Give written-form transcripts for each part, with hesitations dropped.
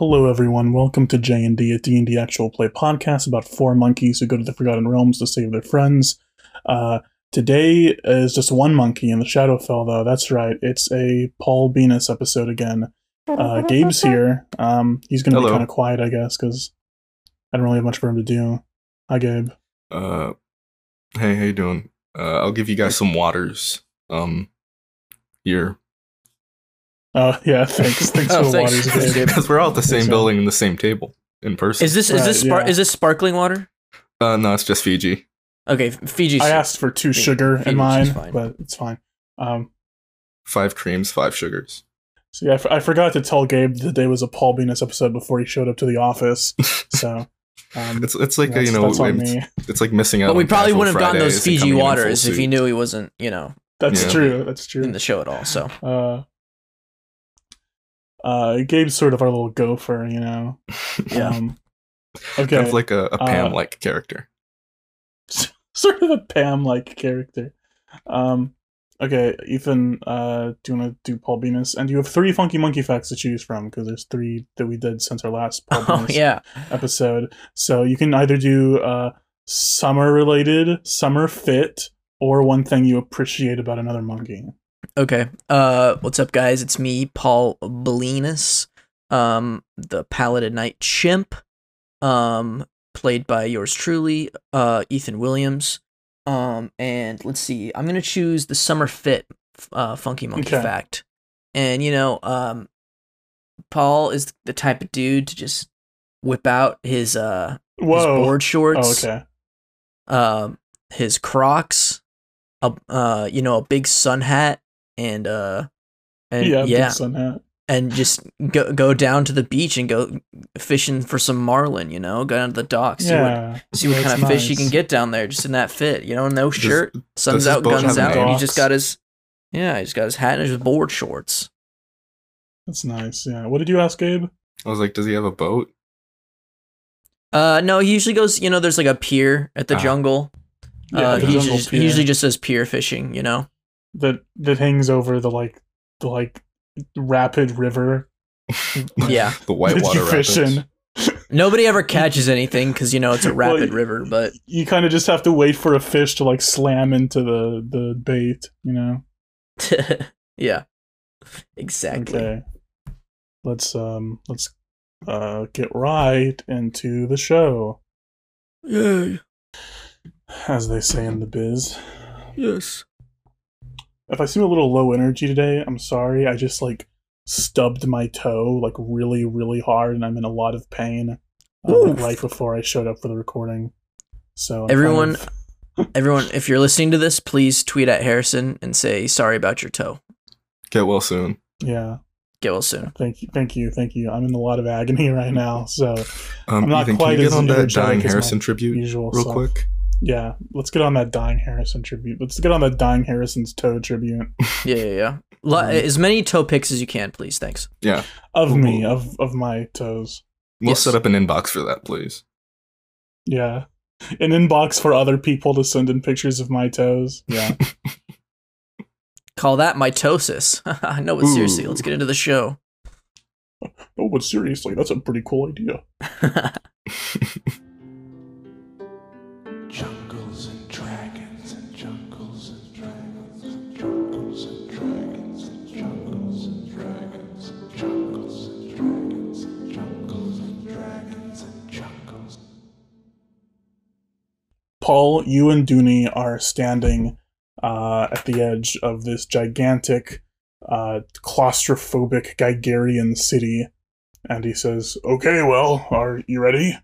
Hello everyone, welcome to J&D, a D&D actual play podcast about four monkeys who go to the Forgotten Realms to save their friends. Today is just one monkey in the Shadowfell, though. That's right, it's a Paul Venus episode again. Gabe's here. He's going to be kind of quiet, I guess, because I don't really have much for him to do. Hi, Gabe. Hey, how you doing? I'll give you guys some waters. Here. Oh, yeah, thanks. Thanks for the waters. Because we're all at the same building and the same table in person. Is this sparkling water? No, it's just Fiji. Okay, Fiji. I asked for two sugar in mine, but it's fine. 5 creams, 5 sugars. So yeah, I forgot to tell Gabe that there was a Paul Venus episode before he showed up to the office. So it's like it's like missing out. But we probably wouldn't have gotten those Fiji waters if he knew he wasn't, you know. That's true. That's true. In the show at all. So. Gabe's sort of our little gopher, you know. Yeah. Okay. Kind of like a Pam-like character. Sort of a Pam-like character. Okay, Ethan, do you want to do Paul Venus? And you have 3 funky monkey facts to choose from, because there's 3 that we did since our last Paul Venus episode. So you can either do summer-related, summer-fit, or one thing you appreciate about another monkey. Okay. What's up, guys? It's me, Paul Beamus, the Paladin Knight Chimp, played by yours truly, Ethan Williams. And let's see, I'm gonna choose the Summer Fit funky monkey fact. And you know, Paul is the type of dude to just whip out his board shorts, his Crocs, a big sun hat. And just go down to the beach and go fishing for some marlin, you know, go down to the docks, see what kind of fish you can get down there, just in that fit, you know, no shirt, sun's out, guns out, and he just got his hat and his board shorts. That's nice. Yeah. What did you ask, Gabe? I was like, does he have a boat? No, he usually goes, you know, there's like a pier at the jungle. Yeah, he usually just does pier fishing, you know. That hangs over the rapid river. Yeah, the whitewater rapids. Nobody ever catches anything because you know it's a rapid river, but you kind of just have to wait for a fish to like slam into the bait, you know. Yeah, exactly. Okay. Let's get right into the show. Yay! As they say in the biz. Yes. If I seem a little low energy today, I'm sorry. I just, stubbed my toe, really, really hard, and I'm in a lot of pain right before I showed up for the recording. So everyone, if you're listening to this, please tweet at Harrison and say, sorry about your toe. Get well soon. Yeah. Get well soon. Thank you. I'm in a lot of agony right now, so I'm not quite as energetic as my usual. Can you get on that dying Harrison tribute real quick? Yeah, let's get on that dying Harrison tribute. Let's get on that dying Harrison's toe tribute. Yeah. As many toe pics as you can, please. Thanks. Yeah. Of my toes. We'll set up an inbox for that, please. Yeah. An inbox for other people to send in pictures of my toes. Yeah. Call that mitosis. No, but seriously, let's get into the show. Oh, but seriously, that's a pretty cool idea. Paul, you and Dooney are standing at the edge of this gigantic, claustrophobic Gigarian city, and he says, "Okay, well, are you ready?"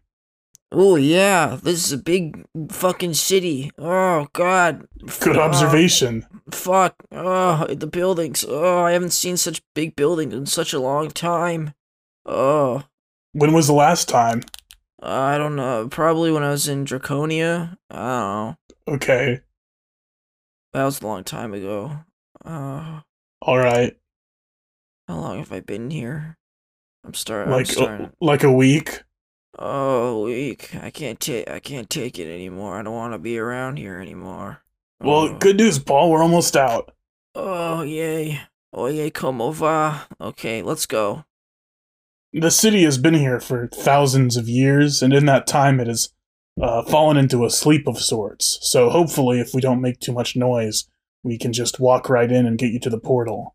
Oh yeah, this is a big fucking city. Oh god. Good observation. Fuck. Oh, the buildings. Oh, I haven't seen such big buildings in such a long time. Oh. When was the last time? I don't know. Probably when I was in Draconia. I don't know. Okay. That was a long time ago. Alright. How long have I been here? Like a week? Oh, a week. I can't take it anymore. I don't want to be around here anymore. Oh. Well, good news, Paul. We're almost out. Oh, yay. Oye, como va? Okay, let's go. The city has been here for thousands of years, and in that time it has fallen into a sleep of sorts. So hopefully, if we don't make too much noise, we can just walk right in and get you to the portal.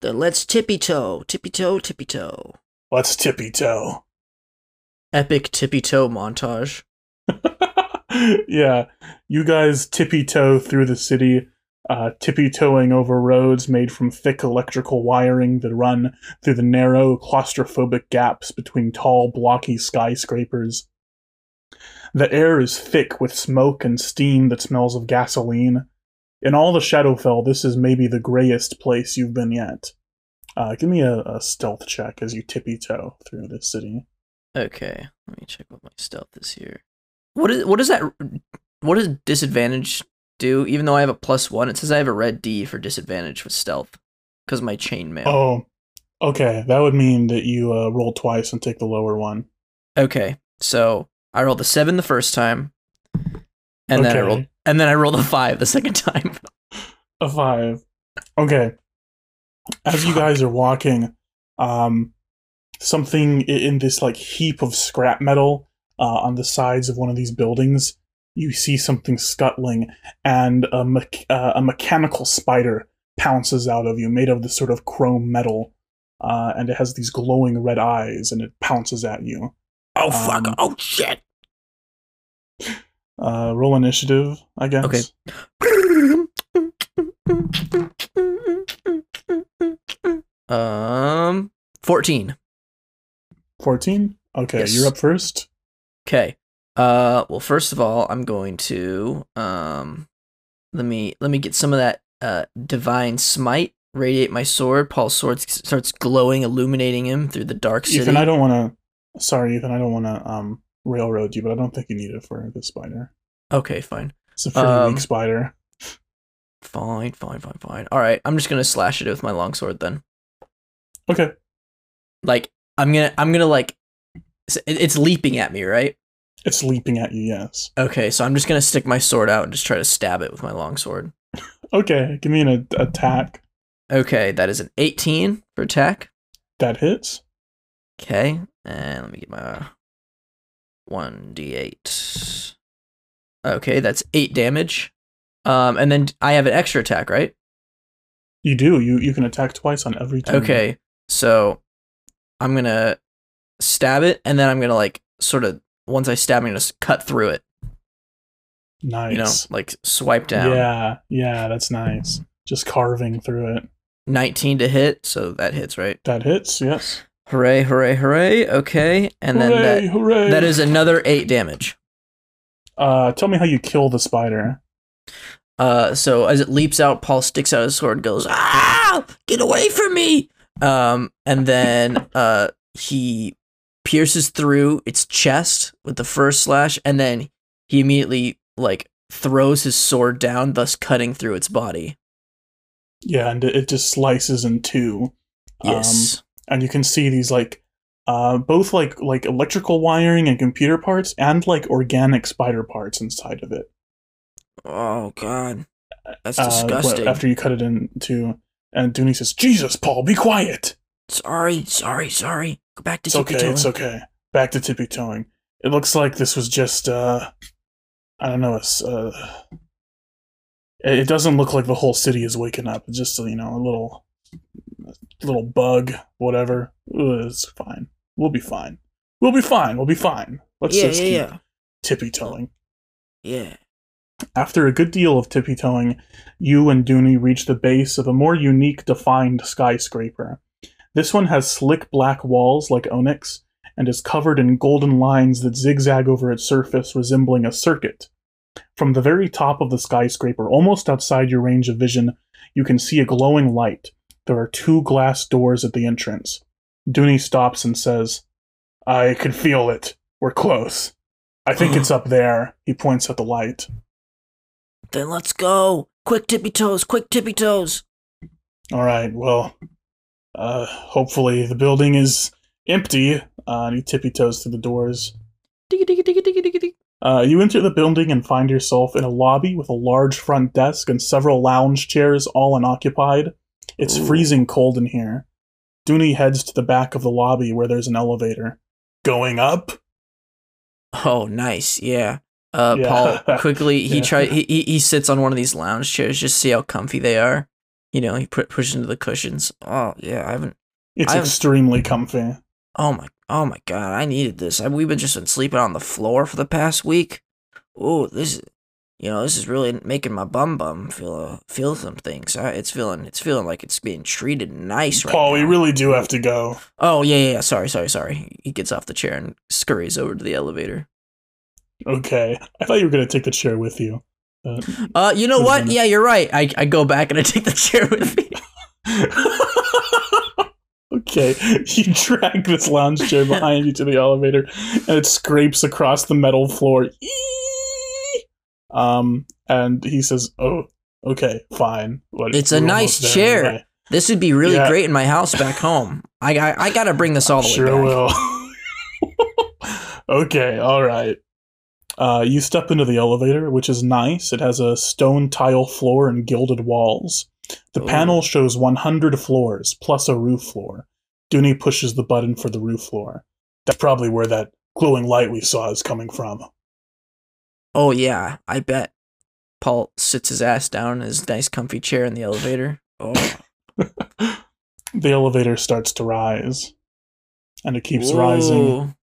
Then let's tippy-toe, tippy-toe, tippy-toe. Let's tippy-toe. Epic tippy-toe montage. Yeah, you guys tippy-toe through the city, tippy-toeing over roads made from thick electrical wiring that run through the narrow, claustrophobic gaps between tall, blocky skyscrapers. The air is thick with smoke and steam that smells of gasoline. In all the Shadowfell, this is maybe the grayest place you've been yet. Give me a stealth check as you tippy-toe through this city. Okay, let me check what my stealth is here. What does disadvantage do? Even though I have a +1, it says I have a red D for disadvantage with stealth because of my chainmail. Oh, okay. That would mean that you roll twice and take the lower one. Okay, so I rolled a 7 the first time, and then I rolled a 5 the second time. A 5. Okay. As you guys are walking, something in this like heap of scrap metal. On the sides of one of these buildings, you see something scuttling, and a mechanical spider pounces out of you, made of this sort of chrome metal, and it has these glowing red eyes, and it pounces at you. Oh, fuck. Oh, shit. Roll initiative, I guess. Okay. Um, 14. 14? Okay, yes. You're up first. Okay. Well, first of all, I'm going to let me get some of that divine smite. Radiate my sword. Paul's sword starts glowing, illuminating him through the dark city. Ethan, I don't want to. Sorry, Ethan, I don't want to railroad you, but I don't think you need it for this spider. Okay, fine. It's a pretty weak spider. Fine. All right, I'm just gonna slash it with my longsword then. Okay. Like I'm gonna like. It's leaping at me, right? It's leaping at you, yes. Okay, so I'm just going to stick my sword out and just try to stab it with my longsword. Okay, give me an attack. Okay, that is an 18 for attack. That hits. Okay, and let me get my 1d8. Okay, that's 8 damage. And then I have an extra attack, right? You do. You can attack twice on every turn. Okay, so I'm going to stab it, and then I'm gonna like sort of once I stab, I'm gonna cut through it. Nice. You know, like swipe down. Yeah, that's nice. Just carving through it. 19 to hit, so that hits, right? That hits, yes. Hooray! Okay, and then that is another 8 damage. Tell me how you kill the spider. So as it leaps out, Paul sticks out his sword, and goes, "Ah! Get away from me!" And then he pierces through its chest with the first slash, and then he immediately like throws his sword down, thus cutting through its body. Yeah, and it just slices in two. Yes, and you can see these like both like electrical wiring and computer parts, and like organic spider parts inside of it. Oh god, that's disgusting. After you cut it in two, and Dooney says, "Jesus, Paul, be quiet." Sorry. Go back to tippy-toeing. It's okay. Back to tippy-toeing. It looks like this was just, I don't know, it doesn't look like the whole city is waking up. It's just, you know, a little bug, whatever. It's fine. We'll be fine. Let's just keep tippy-toeing. Yeah. After a good deal of tippy-toeing, you and Dooney reach the base of a more unique, defined skyscraper. This one has slick black walls like onyx, and is covered in golden lines that zigzag over its surface, resembling a circuit. From the very top of the skyscraper, almost outside your range of vision, you can see a glowing light. There are 2 glass doors at the entrance. Dooney stops and says, "I can feel it. We're close. I think it's up there." He points at the light. "Then let's go. Quick tippy-toes. All right, well... hopefully the building is empty." And he tippy-toes through the doors. You enter the building and find yourself in a lobby with a large front desk and several lounge chairs, all unoccupied. It's freezing cold in here. Dooney heads to the back of the lobby where there's an elevator. Going up? Oh, nice. Yeah. Paul quickly, he sits on one of these lounge chairs just to see how comfy they are. You know, he pushes into the cushions. Oh, yeah, It's extremely comfy. Oh my God, I needed this. We've been sleeping on the floor for the past week. Oh, this is really making my bum feel some things. It's feeling like it's being treated nice right now. Paul, we really do have to go. Oh, yeah, sorry. He gets off the chair and scurries over to the elevator. Okay, I thought you were going to take the chair with you. You know what? Yeah, you're right. I go back and I take the chair with me. Okay, you drag this lounge chair behind you to the elevator, and it scrapes across the metal floor. Eee! And he says, "Oh, okay, fine. What, it's a nice chair. Anyway. This would be really great in my house back home. I gotta bring this all the way back. Sure will. Okay, all right." You step into the elevator, which is nice. It has a stone tile floor and gilded walls. The panel shows 100 floors, plus a roof floor. Dooney pushes the button for the roof floor. That's probably where that glowing light we saw is coming from. Oh, yeah, I bet. Paul sits his ass down in his nice comfy chair in the elevator. Oh. The elevator starts to rise. And it keeps rising.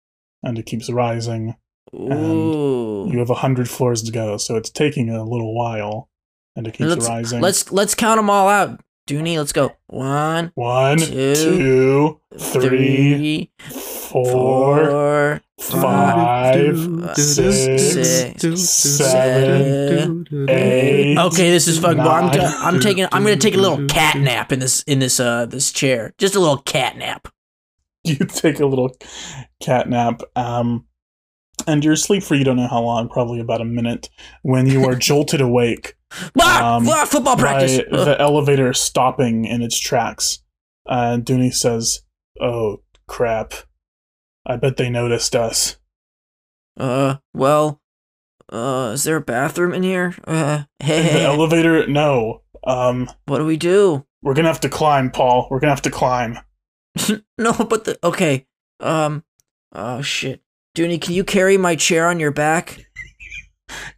And it keeps rising. Ooh. And you have 100 floors to go, so it's taking a little while, and it keeps rising. Let's count them all out, Dooney. Let's go. One, two, three, four, five, six, seven, eight. Okay, this is fucking. I'm gonna take a little cat nap in this chair. Just a little cat nap. You take a little cat nap. And you're asleep for you don't know how long, probably about a minute, when you are jolted awake football practice. By the elevator stopping in its tracks. And Dooney says, "Oh, crap. I bet they noticed us." Is there a bathroom in here? The elevator? No. What do we do? We're gonna have to climb, Paul. We're gonna have to climb. No, but okay. Oh, shit. Dooney, can you carry my chair on your back?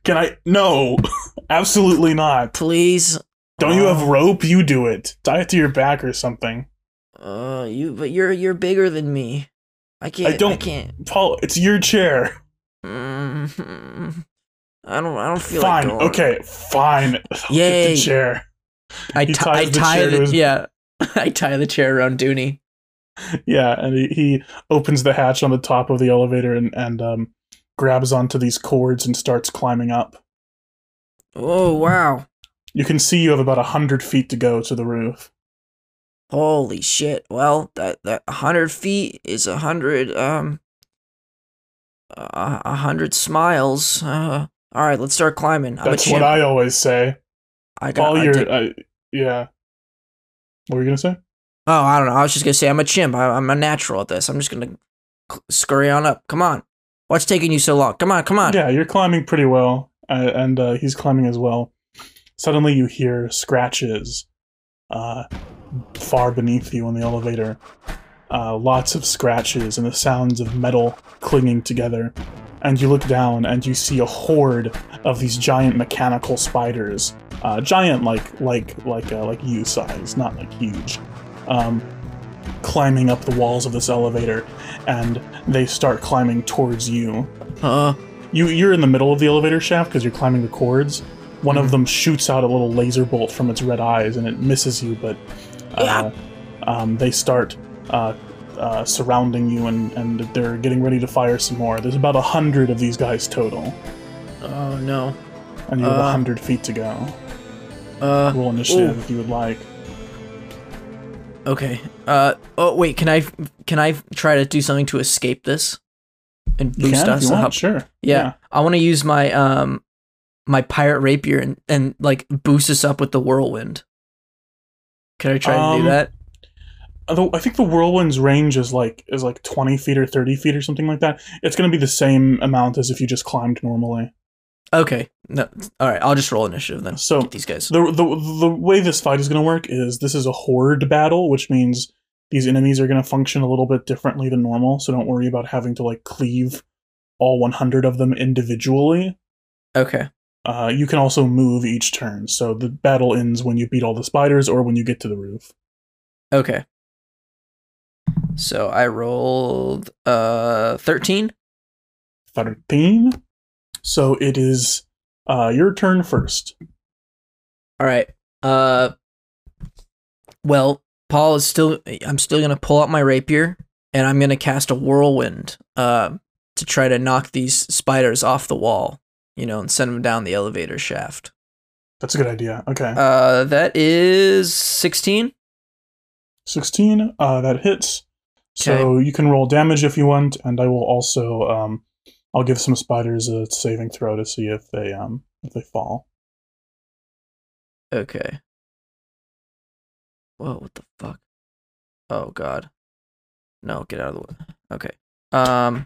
Can I? No, absolutely not. Please. Don't you have rope? You do it. Tie it to your back or something. But you're bigger than me. I can't. Paul, it's your chair. Mm-hmm. I don't feel like going. Okay. Fine. Yay. Get the chair. I tie the chair around Dooney. Yeah, and he opens the hatch on the top of the elevator and grabs onto these cords and starts climbing up. Oh, wow. You can see you have about 100 feet to go to the roof. Holy shit. Well, that 100 feet is 100 smiles. All right, let's start climbing. That's what I always say. What were you going to say? Oh, I don't know. I was just going to say, I'm a chimp. I'm a natural at this. I'm just going to scurry on up. Come on. What's taking you so long? Come on. Yeah, you're climbing pretty well. And he's climbing as well. Suddenly you hear scratches far beneath you in the elevator. Lots of scratches and the sounds of metal clinging together. And you look down and you see a horde of these giant mechanical spiders. Giant like U size, not like huge. Climbing up the walls of this elevator, and they start climbing towards you. You're in the middle of the elevator shaft because you're climbing the cords. One of them shoots out a little laser bolt from its red eyes, and it misses you, but they start surrounding you, and they're getting ready to fire some more. There's about 100 of these guys total. Oh, no. And you have 100 feet to go. Roll initiative if you would like. Okay. Wait. Can I try to do something to escape this and boost us? Sure. Yeah. I want to use my my pirate rapier and like boost us up with the whirlwind. Can I try to do that? I think the whirlwind's range is like 20 feet or 30 feet or something like that. It's going to be the same amount as if you just climbed normally. Okay. No. All right. I'll just roll initiative then. So these guys. The way this fight is going to work is this is a horde battle, which means these enemies are going to function a little bit differently than normal, so don't worry about having to, like, cleave all 100 of them individually. Okay. You can also move each turn, so the battle ends when you beat all the spiders or when you get to the roof. Okay. So I rolled 13. 13. So it is your turn first. All right. Well, Paul is still. I'm still going to pull out my rapier, and I'm going to cast a whirlwind to try to knock these spiders off the wall, you know, and send them down the elevator shaft. That's a good idea. Okay. That is 16. 16. That hits. Okay. So you can roll damage if you want, and I will also. I'll give some spiders a saving throw to see if they fall. Okay. Whoa! What the fuck? Oh god! No, get out of the way. Okay. Oh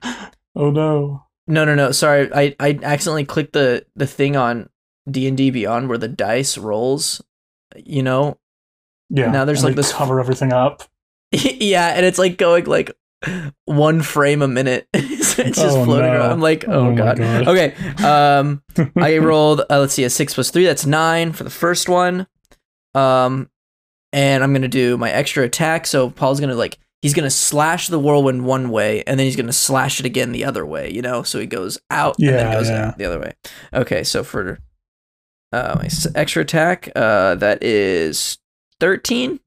no. No. Sorry, I accidentally clicked the thing on D&D Beyond where the dice rolls. You know. Yeah. Now there's like this cover everything up. Yeah, and it's like going like one frame a minute. It's just floating around. I'm like, oh god. Okay. I rolled. Let's see, a 6 plus 3. That's 9 for the first one. And I'm gonna do my extra attack. So Paul's gonna he's gonna slash the whirlwind one way, and then he's gonna slash it again the other way. You know, so he goes out and then goes out the other way. Okay. So for my extra attack, that is 13. Is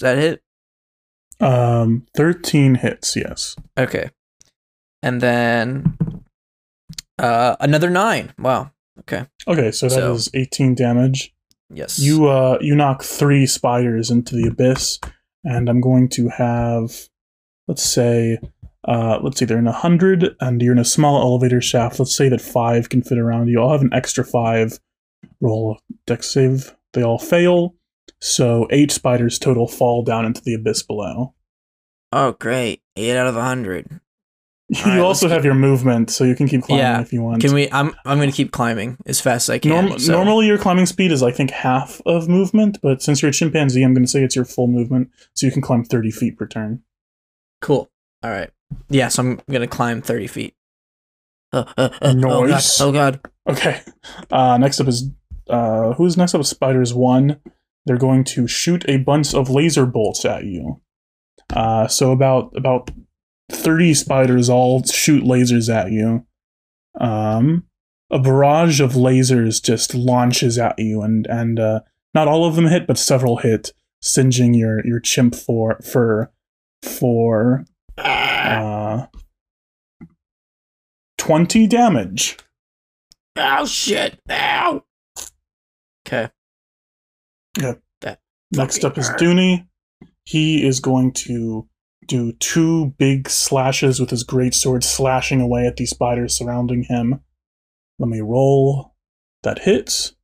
that hit? 13 hits, yes. Okay. And then another 9. Wow. Okay. Okay, so that is 18 damage. Yes. You you knock 3 spiders into the abyss, and I'm going to have let's say they're in 100 and you're in a small elevator shaft. Let's say that 5 can fit around you. I'll have an extra 5 roll dex save. They all fail. So 8 spiders total fall down into the abyss below. Oh, great. 8 out of 100. You also have your movement, so you can keep climbing if you want. Can we? I'm going to keep climbing as fast as I can. Normally, your climbing speed is, I think, half of movement, but since you're a chimpanzee, I'm going to say it's your full movement, so you can climb 30 feet per turn. Cool. All right. Yeah, so I'm going to climb 30 feet. Nice. Oh, God. Okay. Next up is... who's next up is Spiders 1? They're going to shoot a bunch of laser bolts at you. So about 30 spiders all shoot lasers at you. A barrage of lasers just launches at you, and not all of them hit, but several hit, singeing your chimp for 20 damage. Oh shit! Ow. Okay. Yeah. Next up is Dooney. He is going to do 2 big slashes with his greatsword, slashing away at the spiders surrounding him. Let me roll. That hits.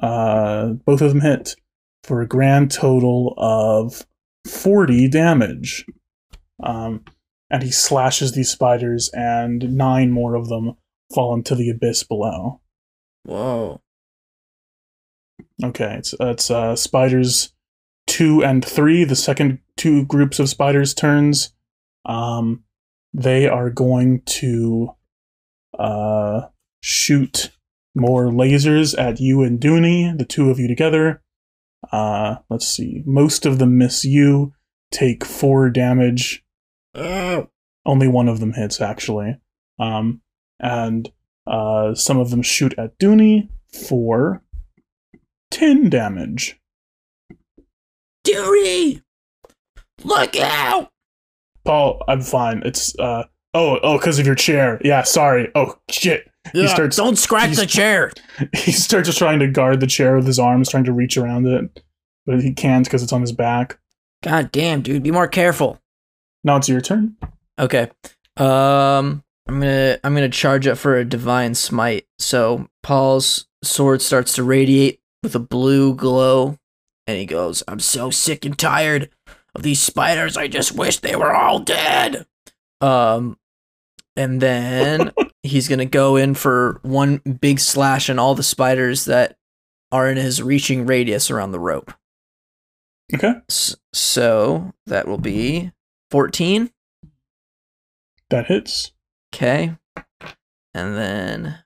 Both of them hit for a grand total of 40 damage. And he slashes these spiders, and 9 more of them fall into the abyss below. Whoa. Okay, it's spiders 2 and 3, the second 2 groups of spiders' turns. They are going to shoot more lasers at you and Dooney, the 2 of you together. Let's see. Most of them miss you, take 4 damage. Only one of them hits, actually. And some of them shoot at Dooney for 10 damage. Dooney! Look out! Paul, I'm fine. It's, because of your chair. Yeah, sorry. Oh, shit. Yeah, don't scratch the chair! He starts trying to guard the chair with his arms, trying to reach around it. But he can't because it's on his back. God damn, dude. Be more careful. Now it's your turn. Okay. I'm gonna charge up for a Divine Smite. So, Paul's sword starts to radiate with a blue glow, and he goes, "I'm so sick and tired of these spiders. I just wish they were all dead." And then he's gonna go in for one big slash on all the spiders that are in his reaching radius around the rope. Okay. So that will be 14. That hits. Okay. And then...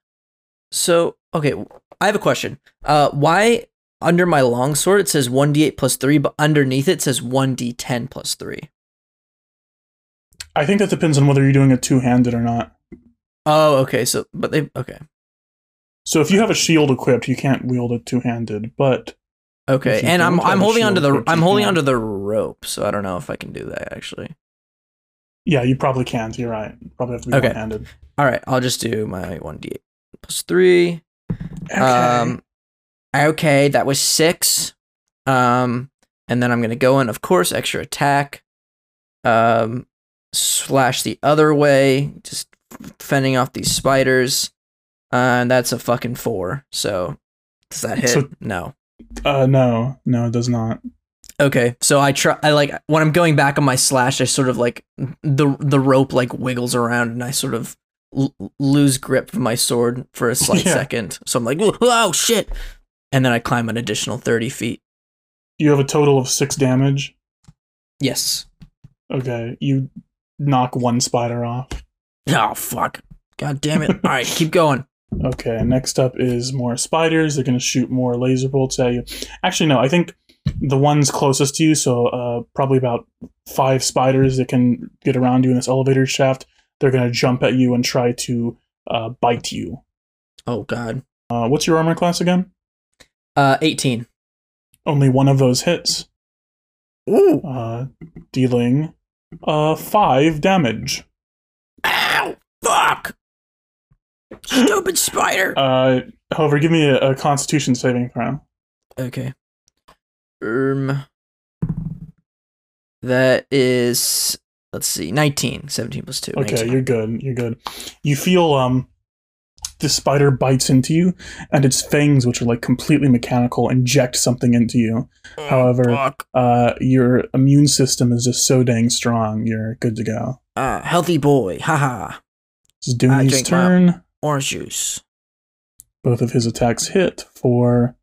So, okay, I have a question. Why under my longsword it says 1d8 plus 3, but underneath it says 1d10 plus 3? I think that depends on whether you're doing it two-handed or not. Oh, okay, so... But they... Okay. So if you have a shield equipped, you can't wield it two-handed, but... Okay, and I'm holding onto the rope, so I don't know if I can do that actually. Yeah, you probably can't. You're right. You probably have to be one-handed. All right, I'll just do my 1d8 plus 3. Okay. Okay, that was 6. And then I'm going to go in, of course, extra attack. Slash the other way, just fending off these spiders. And that's a fucking 4. So does that hit? So, no. No, it does not. Okay, so I like when I'm going back on my slash, I sort of like the rope like wiggles around and I sort of lose grip from my sword for a slight second. So I'm like, oh shit. And then I climb an additional 30 feet. You have a total of 6 damage? Yes. Okay, you knock one spider off. Oh, fuck. God damn it. All right, keep going. Okay, next up is more spiders. They're going to shoot more laser bolts at you. Actually, no, I think the one's closest to you, so probably about 5 spiders that can get around you in this elevator shaft, they're going to jump at you and try to bite you. Oh, God. What's your armor class again? 18. Only one of those hits. Ooh. Dealing 5 damage. Ow! Fuck! Stupid spider! However, give me a constitution saving throw. Okay. That is, let's see, 19. 17 plus 2. Okay, 19. You're good. You're good. You feel, the spider bites into you, and its fangs, which are like completely mechanical, inject something into you. Oh, however, fuck. Your immune system is just so dang strong, you're good to go. Healthy boy. Haha. This is Dooney's turn. Orange juice. Both of his attacks hit for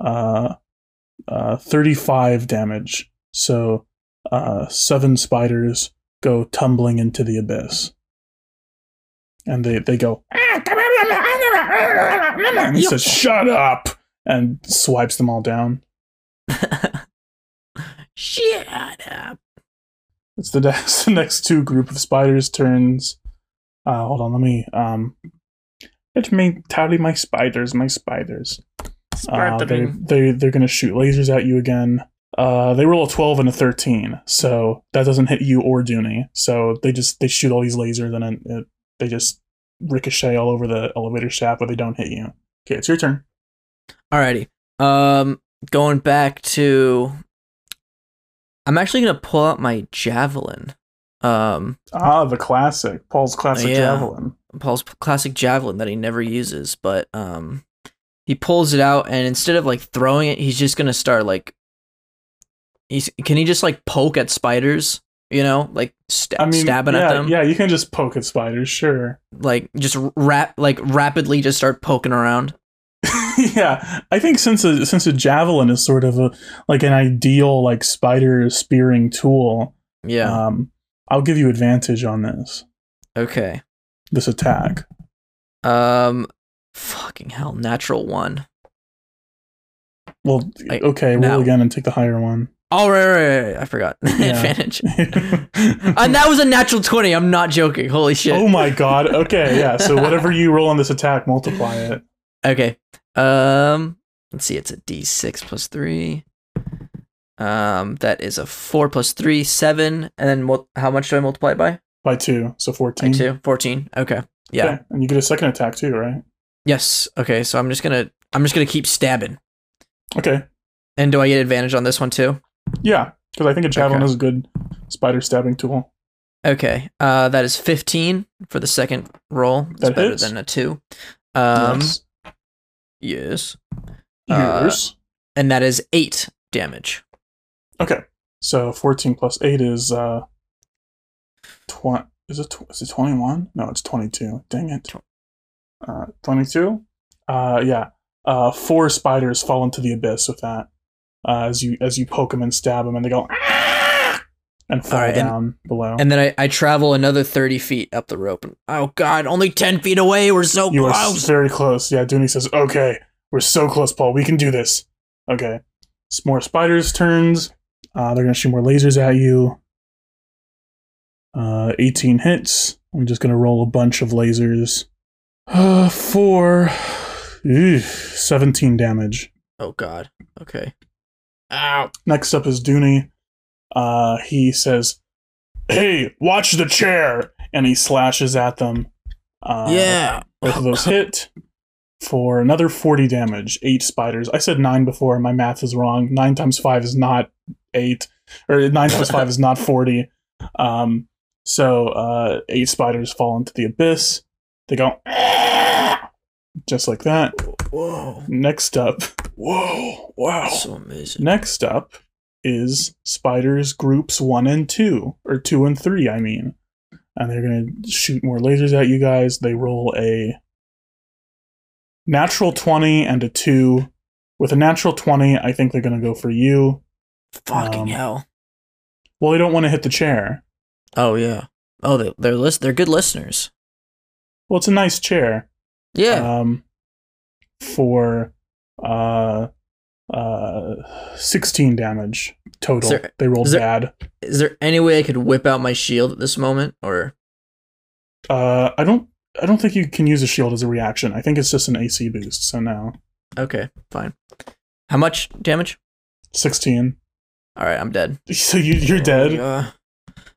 35 damage. So 7 spiders go tumbling into the abyss. And they go, and he says, shut up! And swipes them all down. Shut up. It's the next two group of spiders' turns. Hold on, let me tally my spiders, They're going to shoot lasers at you again. They roll a 12 and a 13, so that doesn't hit you or Dooney. So they shoot all these lasers and they just ricochet all over the elevator shaft, but they don't hit you. Okay, it's your turn. Alrighty. Going back to... I'm actually going to pull out my javelin. The classic. Paul's classic javelin. Paul's classic javelin that he never uses, but... He pulls it out, and instead of, like, throwing it, he's just going to start, like... Can he just, like, poke at spiders? You know? Like, stabbing at them? Yeah, you can just poke at spiders, sure. Like, just rapidly just start poking around? Yeah. I think since a javelin is sort of, like, an ideal, like, spider spearing tool... Yeah. I'll give you advantage on this. Okay. This attack. Fucking hell, natural 1. Well, okay, roll again and take the higher one. Oh, right. I forgot. Advantage. And that was a natural 20. I'm not joking. Holy shit. Oh my god. Okay, yeah. So whatever you roll on this attack, multiply it. Okay. Let's see. It's a d6 plus 3. That is a 4 plus 3, 7. And then how much do I multiply it by? By 2. So 14. By 2. 14. Okay. Yeah. Okay. And you get a second attack too, right? Yes. Okay. So I'm just gonna keep stabbing. Okay. And do I get advantage on this one too? Yeah, because I think a javelin is a good spider stabbing tool. Okay. That is 15 for the second roll. That's better than a 2. Nice. Yes. And that is 8 damage. Okay. So 14 plus 8 is 20. Is it 21? No, it's 22. Dang it. 22? 4 spiders fall into the abyss with that. as you poke them and stab them, and they go Aah! And fall down below. And then I travel another 30 feet up the rope. And, oh God, only 10 feet away. We're so close. Very close. Yeah, Dooney says, okay, we're so close, Paul. We can do this. Okay. It's more spiders' turns. They're going to shoot more lasers at you. 18 hits. I'm just going to roll a bunch of lasers. 17 damage. Oh, God. Okay. Ow. Next up is Dooney. He says, hey, watch the chair! And he slashes at them. Yeah! Both of those hit for another 40 damage. 8 spiders. I said 9 before. My math is wrong. 9 times 5 is not 8. Or 9 times 5 is not 40. So 8 spiders fall into the abyss. They go just like that. Whoa. Next up. Whoa. Wow. So amazing. Next up is spiders groups 1 and 2, or 2 and 3, I mean. And they're going to shoot more lasers at you guys. They roll a natural 20 and a 2. With a natural 20, I think they're going to go for you. Fucking hell. Well, they don't want to hit the chair. Oh, yeah. Oh, they're good listeners. Well, it's a nice chair. Yeah. For 16 damage total. They rolled bad. Is there any way I could whip out my shield at this moment, or? I don't think you can use a shield as a reaction. I think it's just an AC boost. So no. Okay, fine. How much damage? 16. All right, I'm dead. So you're dead. Yeah.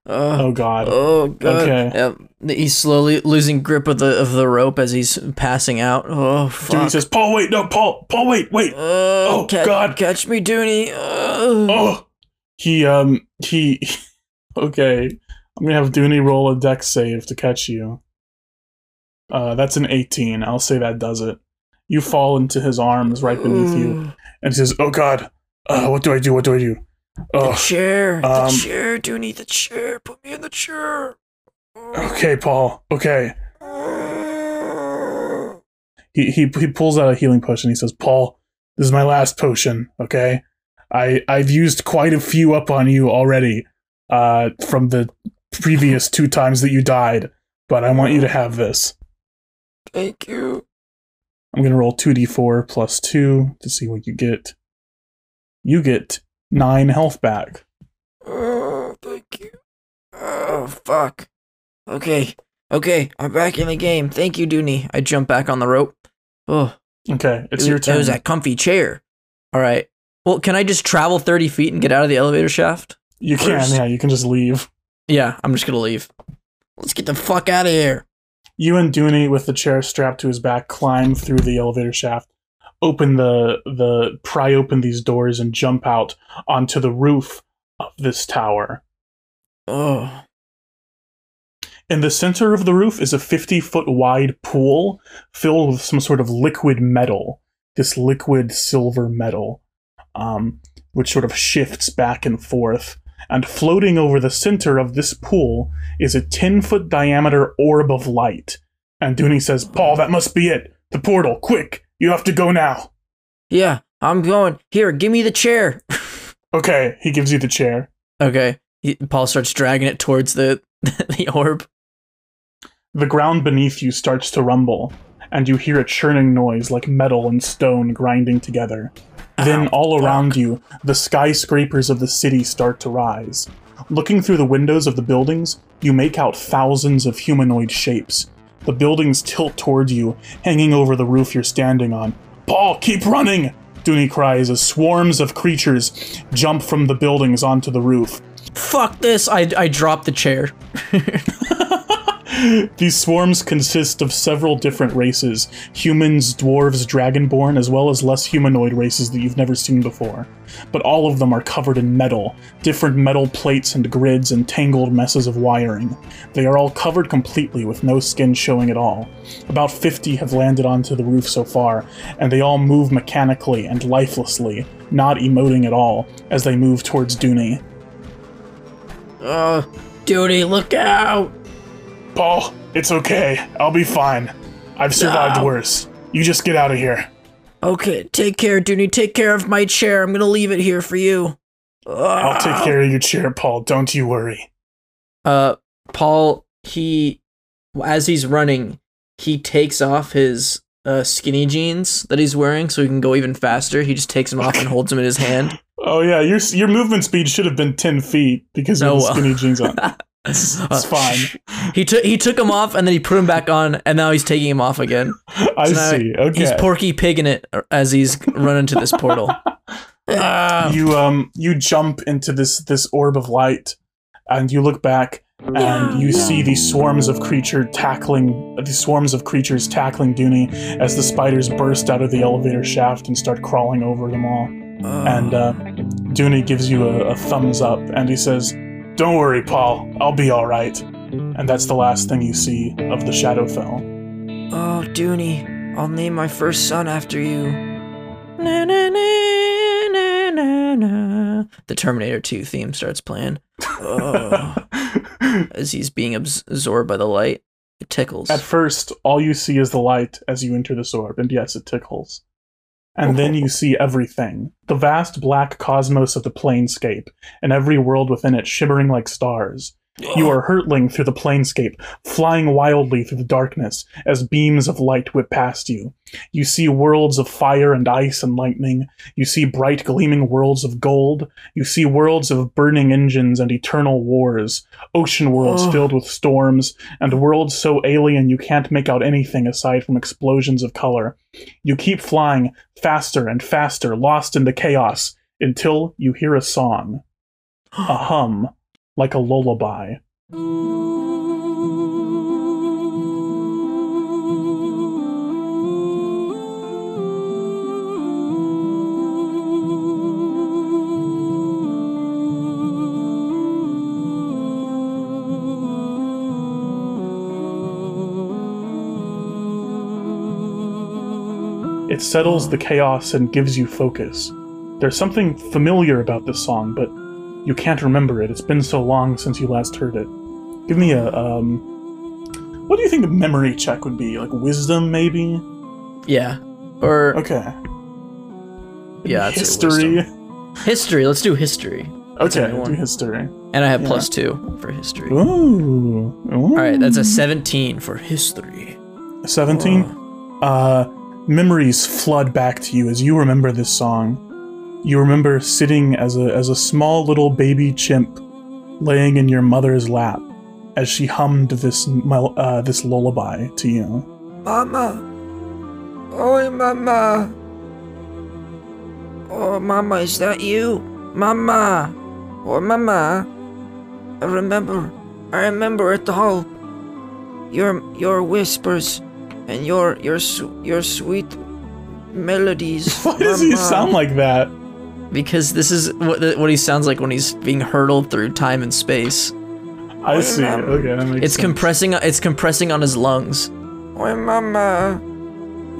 Oh God! Oh God! Okay. Yep. He's slowly losing grip of the rope as he's passing out. Oh fuck! Dooney says, "Paul, wait! No, Paul! Paul, wait! Wait! Oh God! Catch me, Dooney!" Oh. He. Okay, I'm gonna have Dooney roll a dex save to catch you. That's an 18. I'll say that does it. You fall into his arms right beneath you, and he says, "Oh God! What do I do? What do I do?" Oh, the chair, Dooney, the chair. Put me in the chair. Okay, Paul. Okay. He pulls out a healing potion. He says, "Paul, this is my last potion. Okay, I've used quite a few up on you already, from the previous 2 times that you died. But I want you to have this." Thank you. I'm gonna roll 2d4 plus 2 to see what you get. You get 9 health back. Oh, thank you. Oh, fuck. Okay. Okay, I'm back in the game. Thank you, Dooney. I jump back on the rope. Oh. Okay, it's your turn. It was that comfy chair. All right. Well, can I just travel 30 feet and get out of the elevator shaft? You can, yeah. You can just leave. Yeah, I'm just going to leave. Let's get the fuck out of here. You and Dooney, with the chair strapped to his back, climb through the elevator shaft. Open pry open these doors and jump out onto the roof of this tower. Oh. In the center of the roof is a 50-foot wide pool filled with some sort of liquid metal, this liquid silver metal, which sort of shifts back and forth. And floating over the center of this pool is a 10-foot diameter orb of light. And Dooney says, "Paul, that must be it. The portal, quick! You have to go now." Yeah, I'm going. Here, give me the chair. Okay, he gives you the chair. Okay, Paul starts dragging it towards the orb. The ground beneath you starts to rumble, and you hear a churning noise like metal and stone grinding together. Then all around you, the skyscrapers of the city start to rise. Looking through the windows of the buildings, you make out thousands of humanoid shapes. The buildings tilt toward you, hanging over the roof you're standing on. "Paul, keep running!" Dooney cries as swarms of creatures jump from the buildings onto the roof. Fuck this! I dropped the chair. These swarms consist of several different races. Humans, dwarves, dragonborn, as well as less humanoid races that you've never seen before. But all of them are covered in metal, different metal plates and grids and tangled messes of wiring. They are all covered completely with no skin showing at all. About 50 have landed onto the roof so far, and they all move mechanically and lifelessly, not emoting at all, as they move towards Dooney. Dooney, look out! "Paul, it's okay. I'll be fine. I've survived worse. You just get out of here." Okay, take care, Dooney. Take care of my chair. I'm gonna leave it here for you. I'll take care of your chair, Paul. Don't you worry. Paul, as he's running, he takes off his skinny jeans that he's wearing so he can go even faster. He just takes them off and holds them in his hand. Oh yeah, your movement speed should have been 10 feet because you have skinny jeans on. It's fine. He took them off and then he put them back on and now he's taking them off again. I see. Okay. He's Porky Pigging it as he's running to this portal. You jump into this orb of light and you look back and you see these swarms of creatures tackling Dooney as the spiders burst out of the elevator shaft and start crawling over them all. And Dooney gives you a thumbs up and he says, "Don't worry, Paul, I'll be all right." And that's the last thing you see of the Shadowfell. Oh, Dooney, I'll name my first son after you. Na, na, na, na, na, na. The Terminator 2 theme starts playing. Oh. As he's being absorbed by the light, it tickles. At first, all you see is the light as you enter this orb, and yes, it tickles. And then you see everything. The vast black cosmos of the planescape, and every world within it shimmering like stars. You are hurtling through the planescape, flying wildly through the darkness as beams of light whip past you. You see worlds of fire and ice and lightning. You see bright gleaming worlds of gold. You see worlds of burning engines and eternal wars. Ocean worlds filled with storms, and worlds so alien you can't make out anything aside from explosions of color. You keep flying faster and faster, lost in the chaos, until you hear a song. A hum. Like a lullaby. It settles the chaos and gives you focus. There's something familiar about this song, but you can't remember it. It's been so long since you last heard it. Give me a, what do you think a memory check would be? Like wisdom, maybe? Yeah. Or... okay. Yeah, I'd history. History. Let's do history. That's okay, do history. And I have +2 for history. Ooh. Ooh. Alright, that's a 17 for history. 17? Memories flood back to you as you remember this song. You remember sitting as a small little baby chimp, laying in your mother's lap, as she hummed this lullaby to you. Mama, oh mama, oh mama, is that you, mama, oh mama? I remember it all. Your whispers, and your sweet melodies. Why does he sound like that? Because this is what he sounds like when he's being hurtled through time and space. I see. Okay, that makes sense. It's compressing on his lungs. Oh, mama.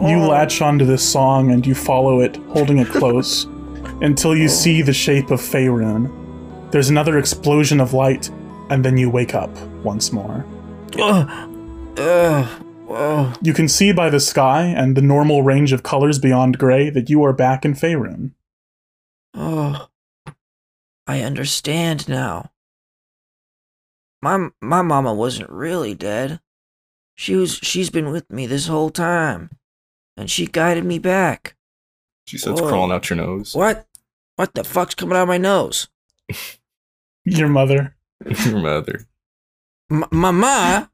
You latch onto this song and you follow it, holding it close, until you see the shape of Faerun. There's another explosion of light, and then you wake up once more. You can see by the sky and the normal range of colors beyond gray that you are back in Faerun. Oh, I understand now. My mama wasn't really dead. She's been with me this whole time, and she guided me back. She said it's crawling out your nose. What the fuck's coming out of my nose? Your mother. Your mother. Mama?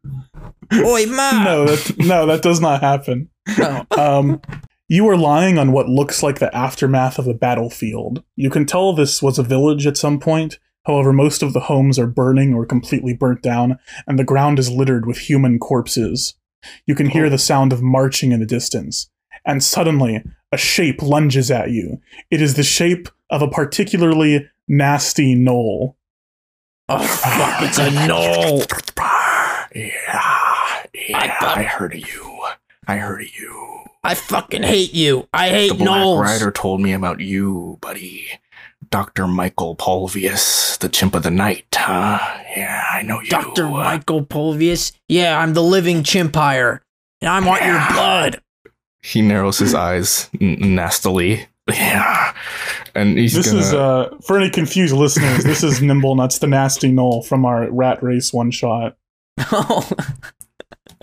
Oi, ma! No, that does not happen. No. You are lying on what looks like the aftermath of a battlefield. You can tell this was a village at some point, however most of the homes are burning or completely burnt down, and the ground is littered with human corpses. You can hear the sound of marching in the distance, and suddenly, a shape lunges at you. It is the shape of a particularly nasty gnoll. Oh fuck, it's a gnoll! I heard of you. I fucking hate you. I hate gnolls. The Black Rider told me about you, buddy. Dr. Michael Polvius, the chimp of the night, huh? Yeah, I know you. Dr. Michael Polvius? Yeah, I'm the living chimpire. And I want your blood. He narrows his eyes nastily. Yeah. And he's this is for any confused listeners, this is Nimblenuts, the nasty gnoll from our Rat Race one shot. Oh.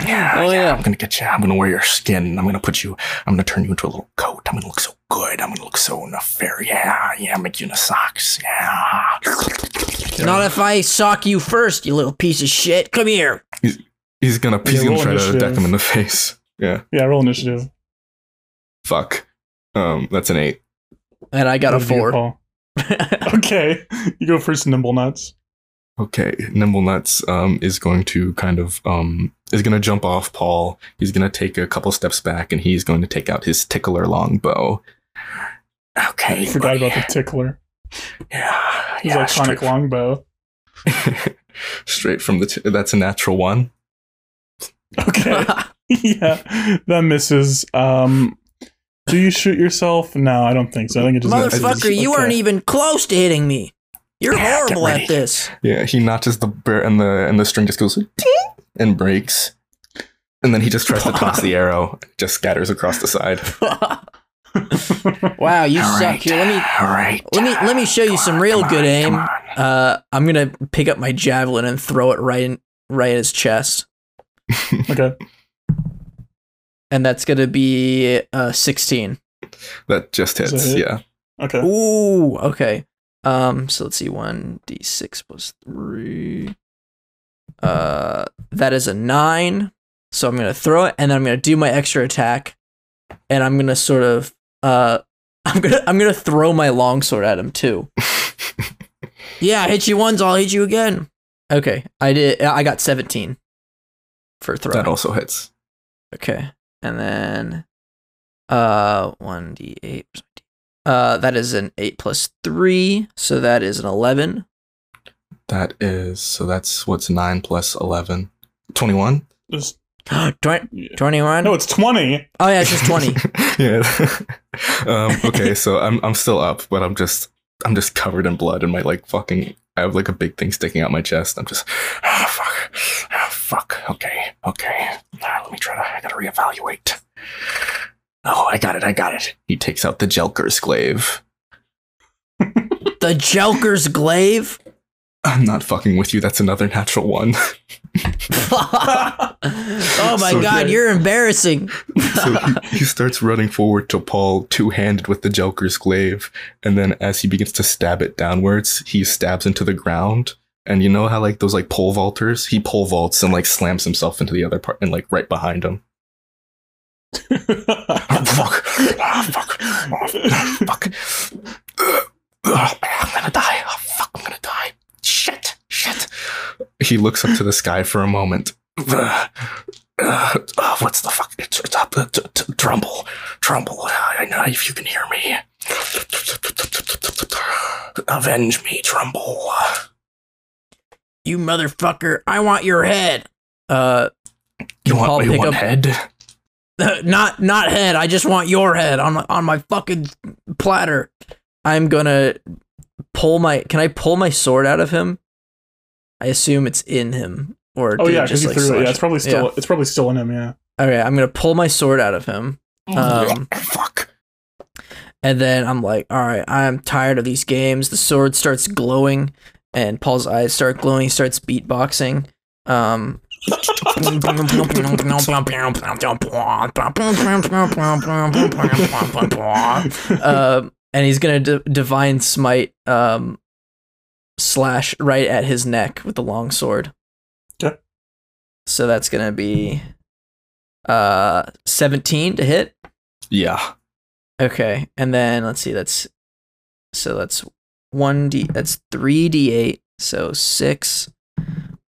Yeah, I'm gonna get you. I'm gonna wear your skin. I'm gonna put you. I'm gonna turn you into a little coat. I'm gonna look so good. I'm gonna look so fair. Yeah. Make you into socks. Yeah. Not if I sock you first, you little piece of shit. Come here. He's gonna try to deck him in the face. Yeah. Yeah. Roll initiative. Fuck. That's an 8. And I got a 4. Okay. You go first, Nimblenuts. Okay, Nimblenuts is going to jump off Paul. He's going to take a couple steps back, and he's going to take out his tickler longbow. Okay. I forgot about the tickler. Yeah. His iconic longbow. Straight from the... that's a natural 1. Okay. Yeah. That misses. Do you shoot yourself? No, I don't think so. I think it just... Motherfucker, you aren't even close to hitting me. You're horrible at this. Yeah, he notches the bear, and the string just goes and breaks, and then he just tries to toss the arrow. Just scatters across the side. Wow, you all suck. Right. Here, let me show you some real good aim. I'm gonna pick up my javelin and throw it right at his chest. Okay, and that's gonna be 16. That just hits. That hit? Yeah. Okay. Ooh. Okay. So let's see, 1d6 plus 3. That is a 9. So I'm going to throw it, and then I'm going to do my extra attack, and I'm going to sort of, I'm going to throw my longsword at him too. Yeah, I hit you once, I'll hit you again. Okay, I got 17 for throwing. That also hits. Okay, and then, 1d8. That is an 8 plus 3, so that is an 11. That's what's 9 plus 11? 21? 21? No, it's 20. Oh, yeah, it's just 20. Yeah. Okay, so I'm still up, but I'm just covered in blood, and my, like, fucking... I have, like, a big thing sticking out my chest. I'm just... Oh, fuck. Okay. Let me try to... I gotta reevaluate. Oh, I got it. He takes out the Jelker's glaive. The Jelker's glaive? I'm not fucking with you. That's another natural 1. Oh my God, you're embarrassing. So he starts running forward to Paul, two-handed with the Jelker's glaive. And then as he begins to stab it downwards, he stabs into the ground. And you know how, like, those, like, pole vaulters? He pole vaults and, like, slams himself into the other part and, like, right behind him. Oh, fuck. I'm gonna die. Oh, fuck, I'm gonna die. Shit. He looks up to the sky for a moment. What's the fuck? It's up. Trumble. I know if you can hear me. Avenge me, Trumble. You motherfucker. I want your head. You want my head? Not head. I just want your head on my fucking platter. I'm gonna pull my... Can I pull my sword out of him? I assume it's in him. Or oh yeah, because he threw it. Yeah, it's probably still in him. Yeah. Okay, I'm gonna pull my sword out of him. Fuck. And then I'm like, all right, I'm tired of these games. The sword starts glowing, and Paul's eyes start glowing. He starts beatboxing. And he's gonna divine smite slash right at his neck with the long sword. Okay. So that's gonna be 17 to hit. Yeah. Okay, and then let's see. That's 1d. That's 3d8. So 6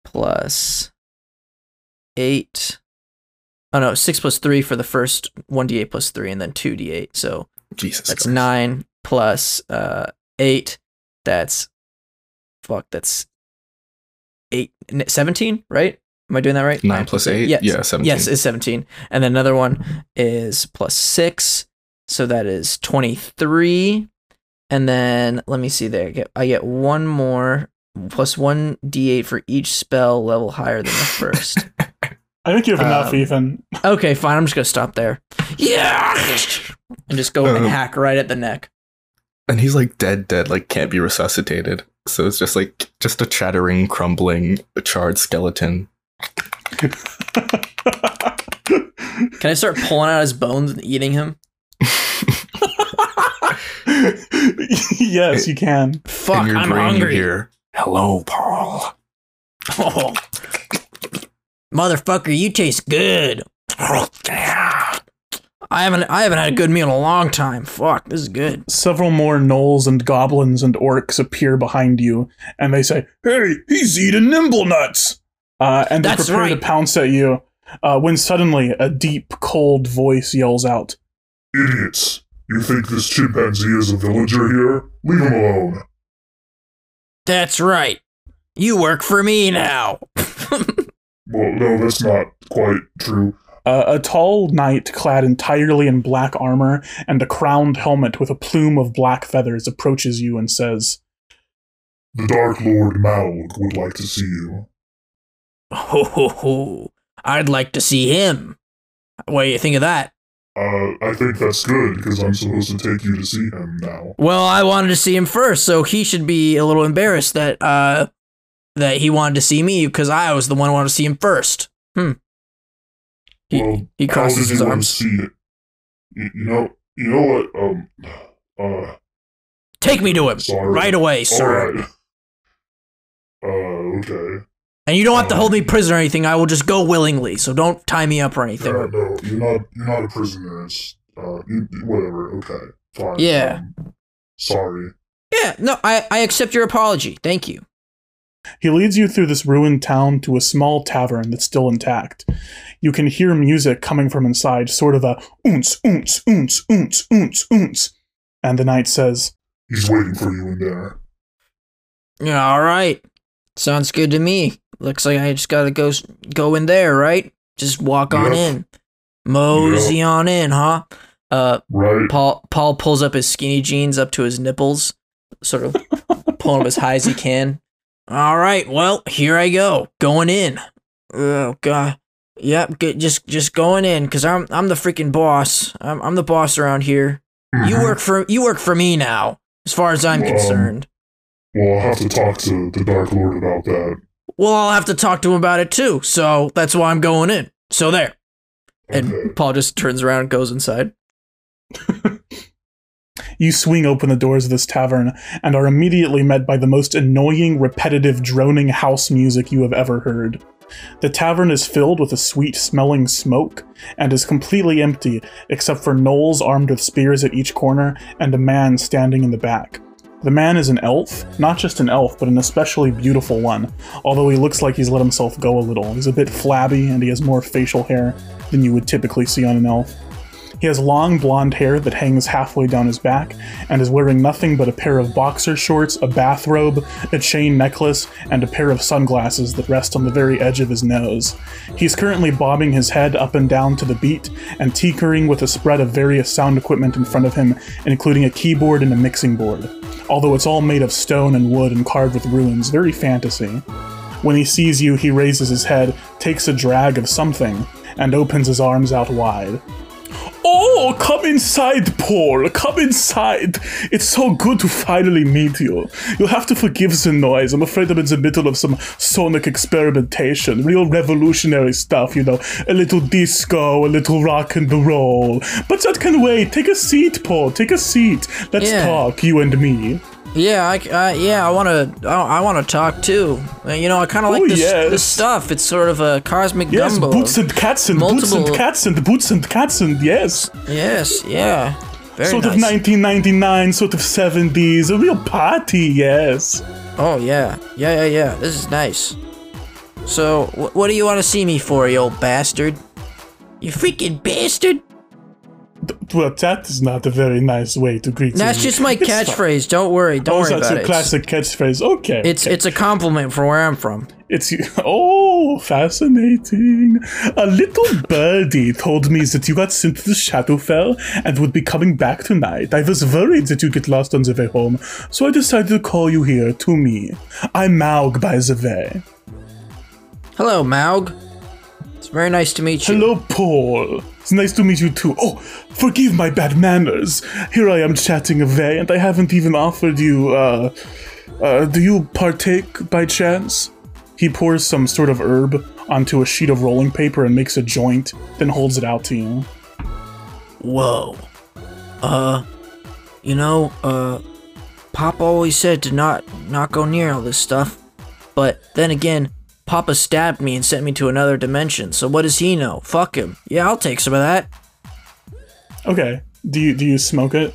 plus 8. Oh no, 6 plus 3 for the first 1d8 plus 3 and then 2d8. So Jesus that's Christ. 9 plus 8. That's 8. 17, right? Am I doing that right? 9 plus 8? Yes. Yeah, 17. Yes, it's 17. And then another one is plus 6. So that is 23. And then let me see there. I get one more plus 1d8 for each spell level higher than the first. I think you have enough, Ethan. Okay, fine. I'm just going to stop there. Yeah! And just go and hack right at the neck. And he's like dead, like can't be resuscitated. So it's just like, just a chattering, crumbling, charred skeleton. Can I start pulling out his bones and eating him? Yes, you can. Fuck, I'm hungry. Here. Hello, Paul. Oh. Motherfucker, you taste good. I haven't had a good meal in a long time. Fuck, this is good. Several more gnolls and goblins and orcs appear behind you, and they say, "Hey, he's eating nimble nuts!" And they prepare to pounce at you, when suddenly a deep, cold voice yells out, "Idiots! You think this chimpanzee is a villager here? Leave him alone!" That's right. You work for me now. Well, no, that's not quite true. A tall knight clad entirely in black armor and a crowned helmet with a plume of black feathers approaches you and says, "The Dark Lord Maug would like to see you." Ho ho ho. I'd like to see him. What do you think of that? I think that's good, because I'm supposed to take you to see him now. Well, I wanted to see him first, so he should be a little embarrassed that, that he wanted to see me, because I was the one who wanted to see him first. He crosses his arms. See it? You know what? Take me to him right away, sir. Right. Okay. And you don't have to hold me prisoner or anything. I will just go willingly. So don't tie me up or anything. No, you're not a prisoner. It's, whatever. Okay, fine. Yeah. Sorry. Yeah. No, I accept your apology. Thank you. He leads you through this ruined town to a small tavern that's still intact. You can hear music coming from inside, sort of a oonce, oonce, oonce, oonce, oonce, oonce. And the knight says, "He's waiting for you in there." Yeah, all right. Sounds good to me. Looks like I just gotta go in there, right? Just walk on in. Mosey on in, huh? Right. Paul pulls up his skinny jeans up to his nipples, sort of pulling them as high as he can. All right, well, here I go, going in. Oh God, yep, just going in, because I'm the freaking boss. I'm the boss around here. Mm-hmm. You work for me now, as far as I'm concerned. Well, I'll have to talk to the Dark Lord about that. Well, I'll have to talk to him about it too. So that's why I'm going in. So there. Okay. And Paul just turns around and goes inside. You swing open the doors of this tavern and are immediately met by the most annoying, repetitive, droning house music you have ever heard. The tavern is filled with a sweet-smelling smoke and is completely empty, except for gnolls armed with spears at each corner and a man standing in the back. The man is an elf, not just an elf, but an especially beautiful one, although he looks like he's let himself go a little. He's a bit flabby and he has more facial hair than you would typically see on an elf. He has long blonde hair that hangs halfway down his back, and is wearing nothing but a pair of boxer shorts, a bathrobe, a chain necklace, and a pair of sunglasses that rest on the very edge of his nose. He's currently bobbing his head up and down to the beat, and tinkering with a spread of various sound equipment in front of him, including a keyboard and a mixing board. Although it's all made of stone and wood and carved with runes, very fantasy. When he sees you, he raises his head, takes a drag of something, and opens his arms out wide. "Oh, come inside, Paul. Come inside. It's so good to finally meet you. You'll have to forgive the noise. I'm afraid I'm in the middle of some sonic experimentation. Real revolutionary stuff, you know. A little disco, a little rock and roll. But that can wait. Take a seat, Paul. Take a seat. Let's talk, you and me." Yeah, I want to talk too. You know, I kind of like this stuff. It's sort of a cosmic gumbo. Yes, boots and cats and multiple... boots and cats and yes. Yes, yeah. Very sort nice. Of 1999, sort of 70s, a real party, yes. Oh yeah. This is nice. So, what do you want to see me for, you old bastard? You freaking bastard! Well, that is not a very nice way to greet someone. That's just my catchphrase. Don't worry. Don't worry about it. Oh, that's a classic catchphrase. Okay. It's a compliment from where I'm from. Oh, fascinating. A little birdie told me that you got sent to the Shadowfell and would be coming back tonight. I was worried that you'd get lost on the way home, so I decided to call you here to me. I'm Maug, by the way. Hello, Maug. It's very nice to meet you. Hello, Paul. It's nice to meet you too. Oh, forgive my bad manners. Here I am chatting away, and I haven't even offered you, do you partake by chance? He pours some sort of herb onto a sheet of rolling paper and makes a joint, then holds it out to you. Whoa. You know, Pop always said to not go near all this stuff. But then again, Papa stabbed me and sent me to another dimension, so what does he know? Fuck him. Yeah, I'll take some of that. Okay. Do you smoke it?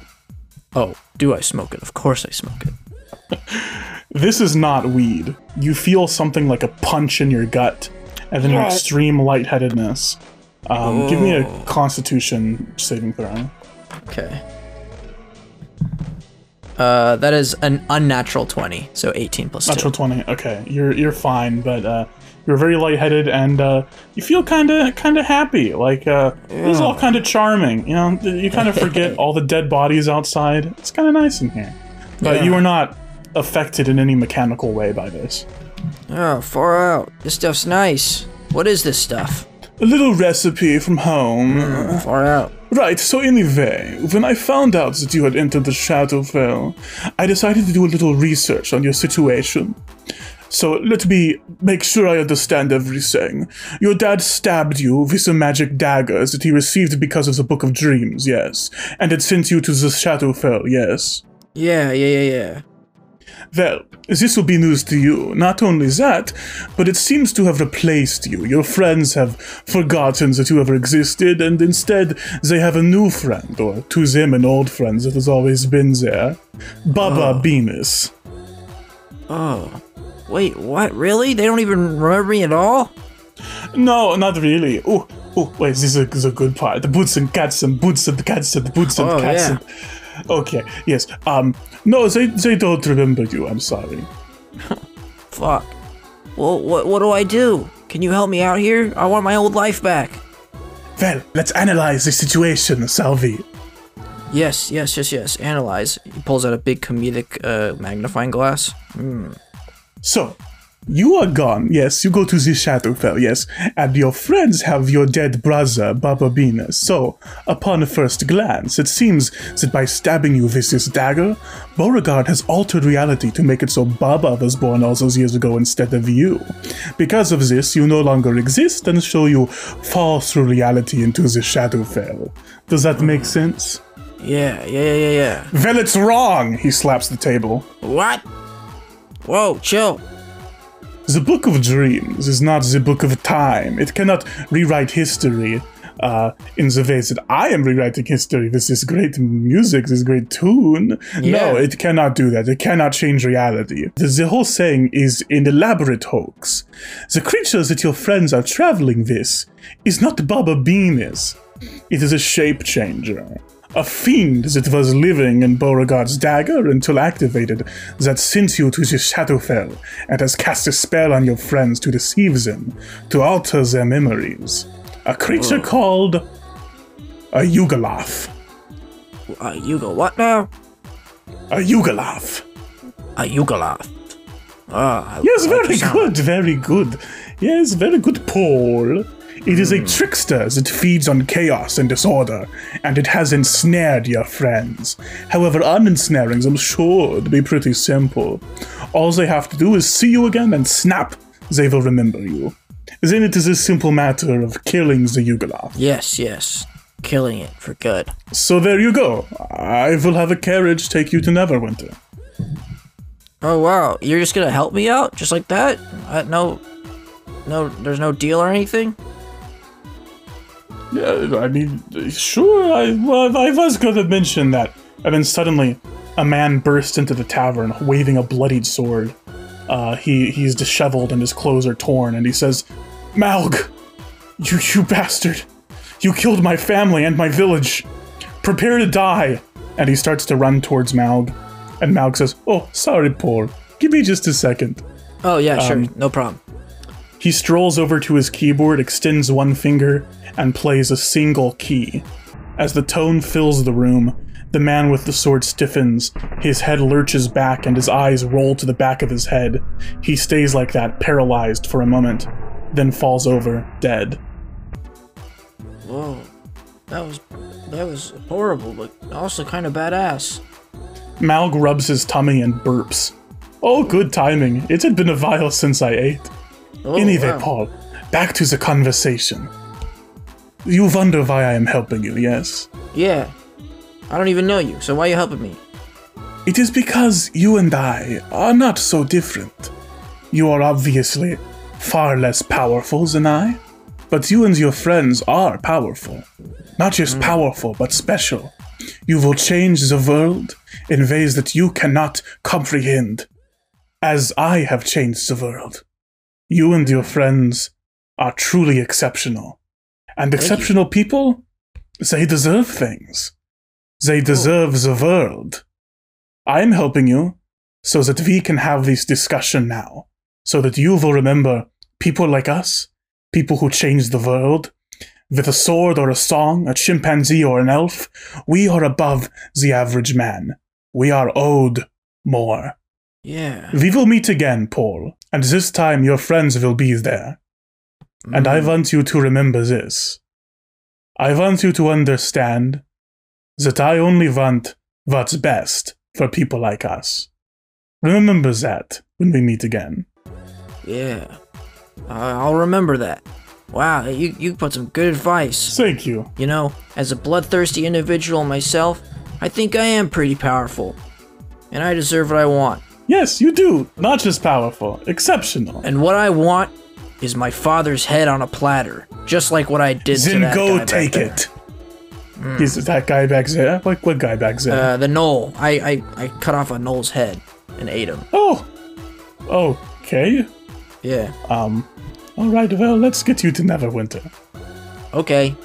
Oh, do I smoke it? Of course I smoke it. This is not weed. You feel something like a punch in your gut, and then an extreme lightheadedness. Give me a Constitution saving throw. Okay. That is an unnatural 20, so 18 plus 2. Natural 20, okay. You're fine, but you're very lightheaded, and you feel kind of happy. Like, this is all kind of charming. You know, you kind of forget all the dead bodies outside. It's kind of nice in here. But you are not affected in any mechanical way by this. Oh, far out. This stuff's nice. What is this stuff? A little recipe from home. Far out. Right, so anyway, when I found out that you had entered the Shadowfell, I decided to do a little research on your situation. So let me make sure I understand everything. Your dad stabbed you with some magic daggers that he received because of the Book of Dreams, yes? And it sent you to the Shadowfell, yes? Yeah. Well, this will be news to you. Not only that, but it seems to have replaced you. Your friends have forgotten that you ever existed, and instead they have a new friend, or to them an old friend that has always been there. Baba Beamus. Oh. Wait, what? Really? They don't even remember me at all? No, not really. Oh, wait, this is a good part. The boots and cats and boots and cats and boots and cats and... Okay, yes. No, they don't remember you, I'm sorry. Fuck. Well, what do I do? Can you help me out here? I want my old life back. Well, let's analyze the situation, Salvi. Yes, analyze. He pulls out a big comedic magnifying glass. So, you are gone, yes, you go to the Shadowfell, yes, and your friends have your dead brother, Baba Beamus. So, upon first glance, it seems that by stabbing you with this dagger, Beauregard has altered reality to make it so Baba was born all those years ago instead of you. Because of this, you no longer exist, and so you fall through reality into the Shadowfell. Does that make sense? Yeah. Well, it's wrong! He slaps the table. What? Whoa, chill. The Book of Dreams is not the Book of Time. It cannot rewrite history in the ways that I am rewriting history with this great music, this great tune. Yeah. No, it cannot do that. It cannot change reality. The whole saying is an elaborate hoax. The creatures that your friends are traveling with is not Baba Beamus. It is a shape-changer. A fiend that was living in Beauregard's dagger until activated, that sent you to the Shadowfell and has cast a spell on your friends to deceive them, to alter their memories. A creature called a Yugoloth. A Yugo what now? A Yugoloth. A Yugoloth. Yes, very good. Yes, very good, Paul. It is a trickster that feeds on chaos and disorder, and it has ensnared your friends. However, unensnaring them should be pretty simple. All they have to do is see you again and snap, they will remember you. Then it is a simple matter of killing the Yugoloth. Yes. Killing it for good. So there you go. I will have a carriage take you to Neverwinter. Oh wow, you're just gonna help me out? Just like that? No, there's no deal or anything? Yeah, I mean, sure, I was going to mention that. And then suddenly, a man bursts into the tavern, waving a bloodied sword. He's disheveled and his clothes are torn, and he says, Maug, you bastard. You killed my family and my village. Prepare to die. And he starts to run towards Maug. And Maug says, oh, sorry, Paul. Give me just a second. Oh, yeah, sure. No problem. He strolls over to his keyboard, extends one finger, and plays a single key. As the tone fills the room, the man with the sword stiffens, his head lurches back, and his eyes roll to the back of his head. He stays like that, paralyzed for a moment, then falls over, dead. That was horrible, but also kind of badass. Maug rubs his tummy and burps. Oh, good timing. It had been a while since I ate. Oh, anyway, wow. Paul, back to the conversation. You wonder why I am helping you, yes? Yeah. I don't even know you, so why are you helping me? It is because you and I are not so different. You are obviously far less powerful than I, but you and your friends are powerful. Not just powerful, but special. You will change the world in ways that you cannot comprehend, as I have changed the world. You and your friends are truly exceptional. And exceptional people, they deserve things. They deserve the world. I'm helping you so that we can have this discussion now, so that you will remember people like us, people who change the world. With a sword or a song, a chimpanzee or an elf, we are above the average man. We are owed more. Yeah. We will meet again, Paul, and this time your friends will be there. Mm. And I want you to remember this. I want you to understand that I only want what's best for people like us. Remember that when we meet again. Yeah. I'll remember that. Wow, you put some good advice. Thank you. You know, as a bloodthirsty individual myself, I think I am pretty powerful. And I deserve what I want. Yes, you do. Not just powerful, exceptional. And what I want is my father's head on a platter. Just like what I did to that guy back there. Then go take it. Mm. Is that guy back there? Like, what guy back there? The gnoll. I cut off a gnoll's head and ate him. Oh! Okay. Yeah. Alright, well, let's get you to Neverwinter. Okay.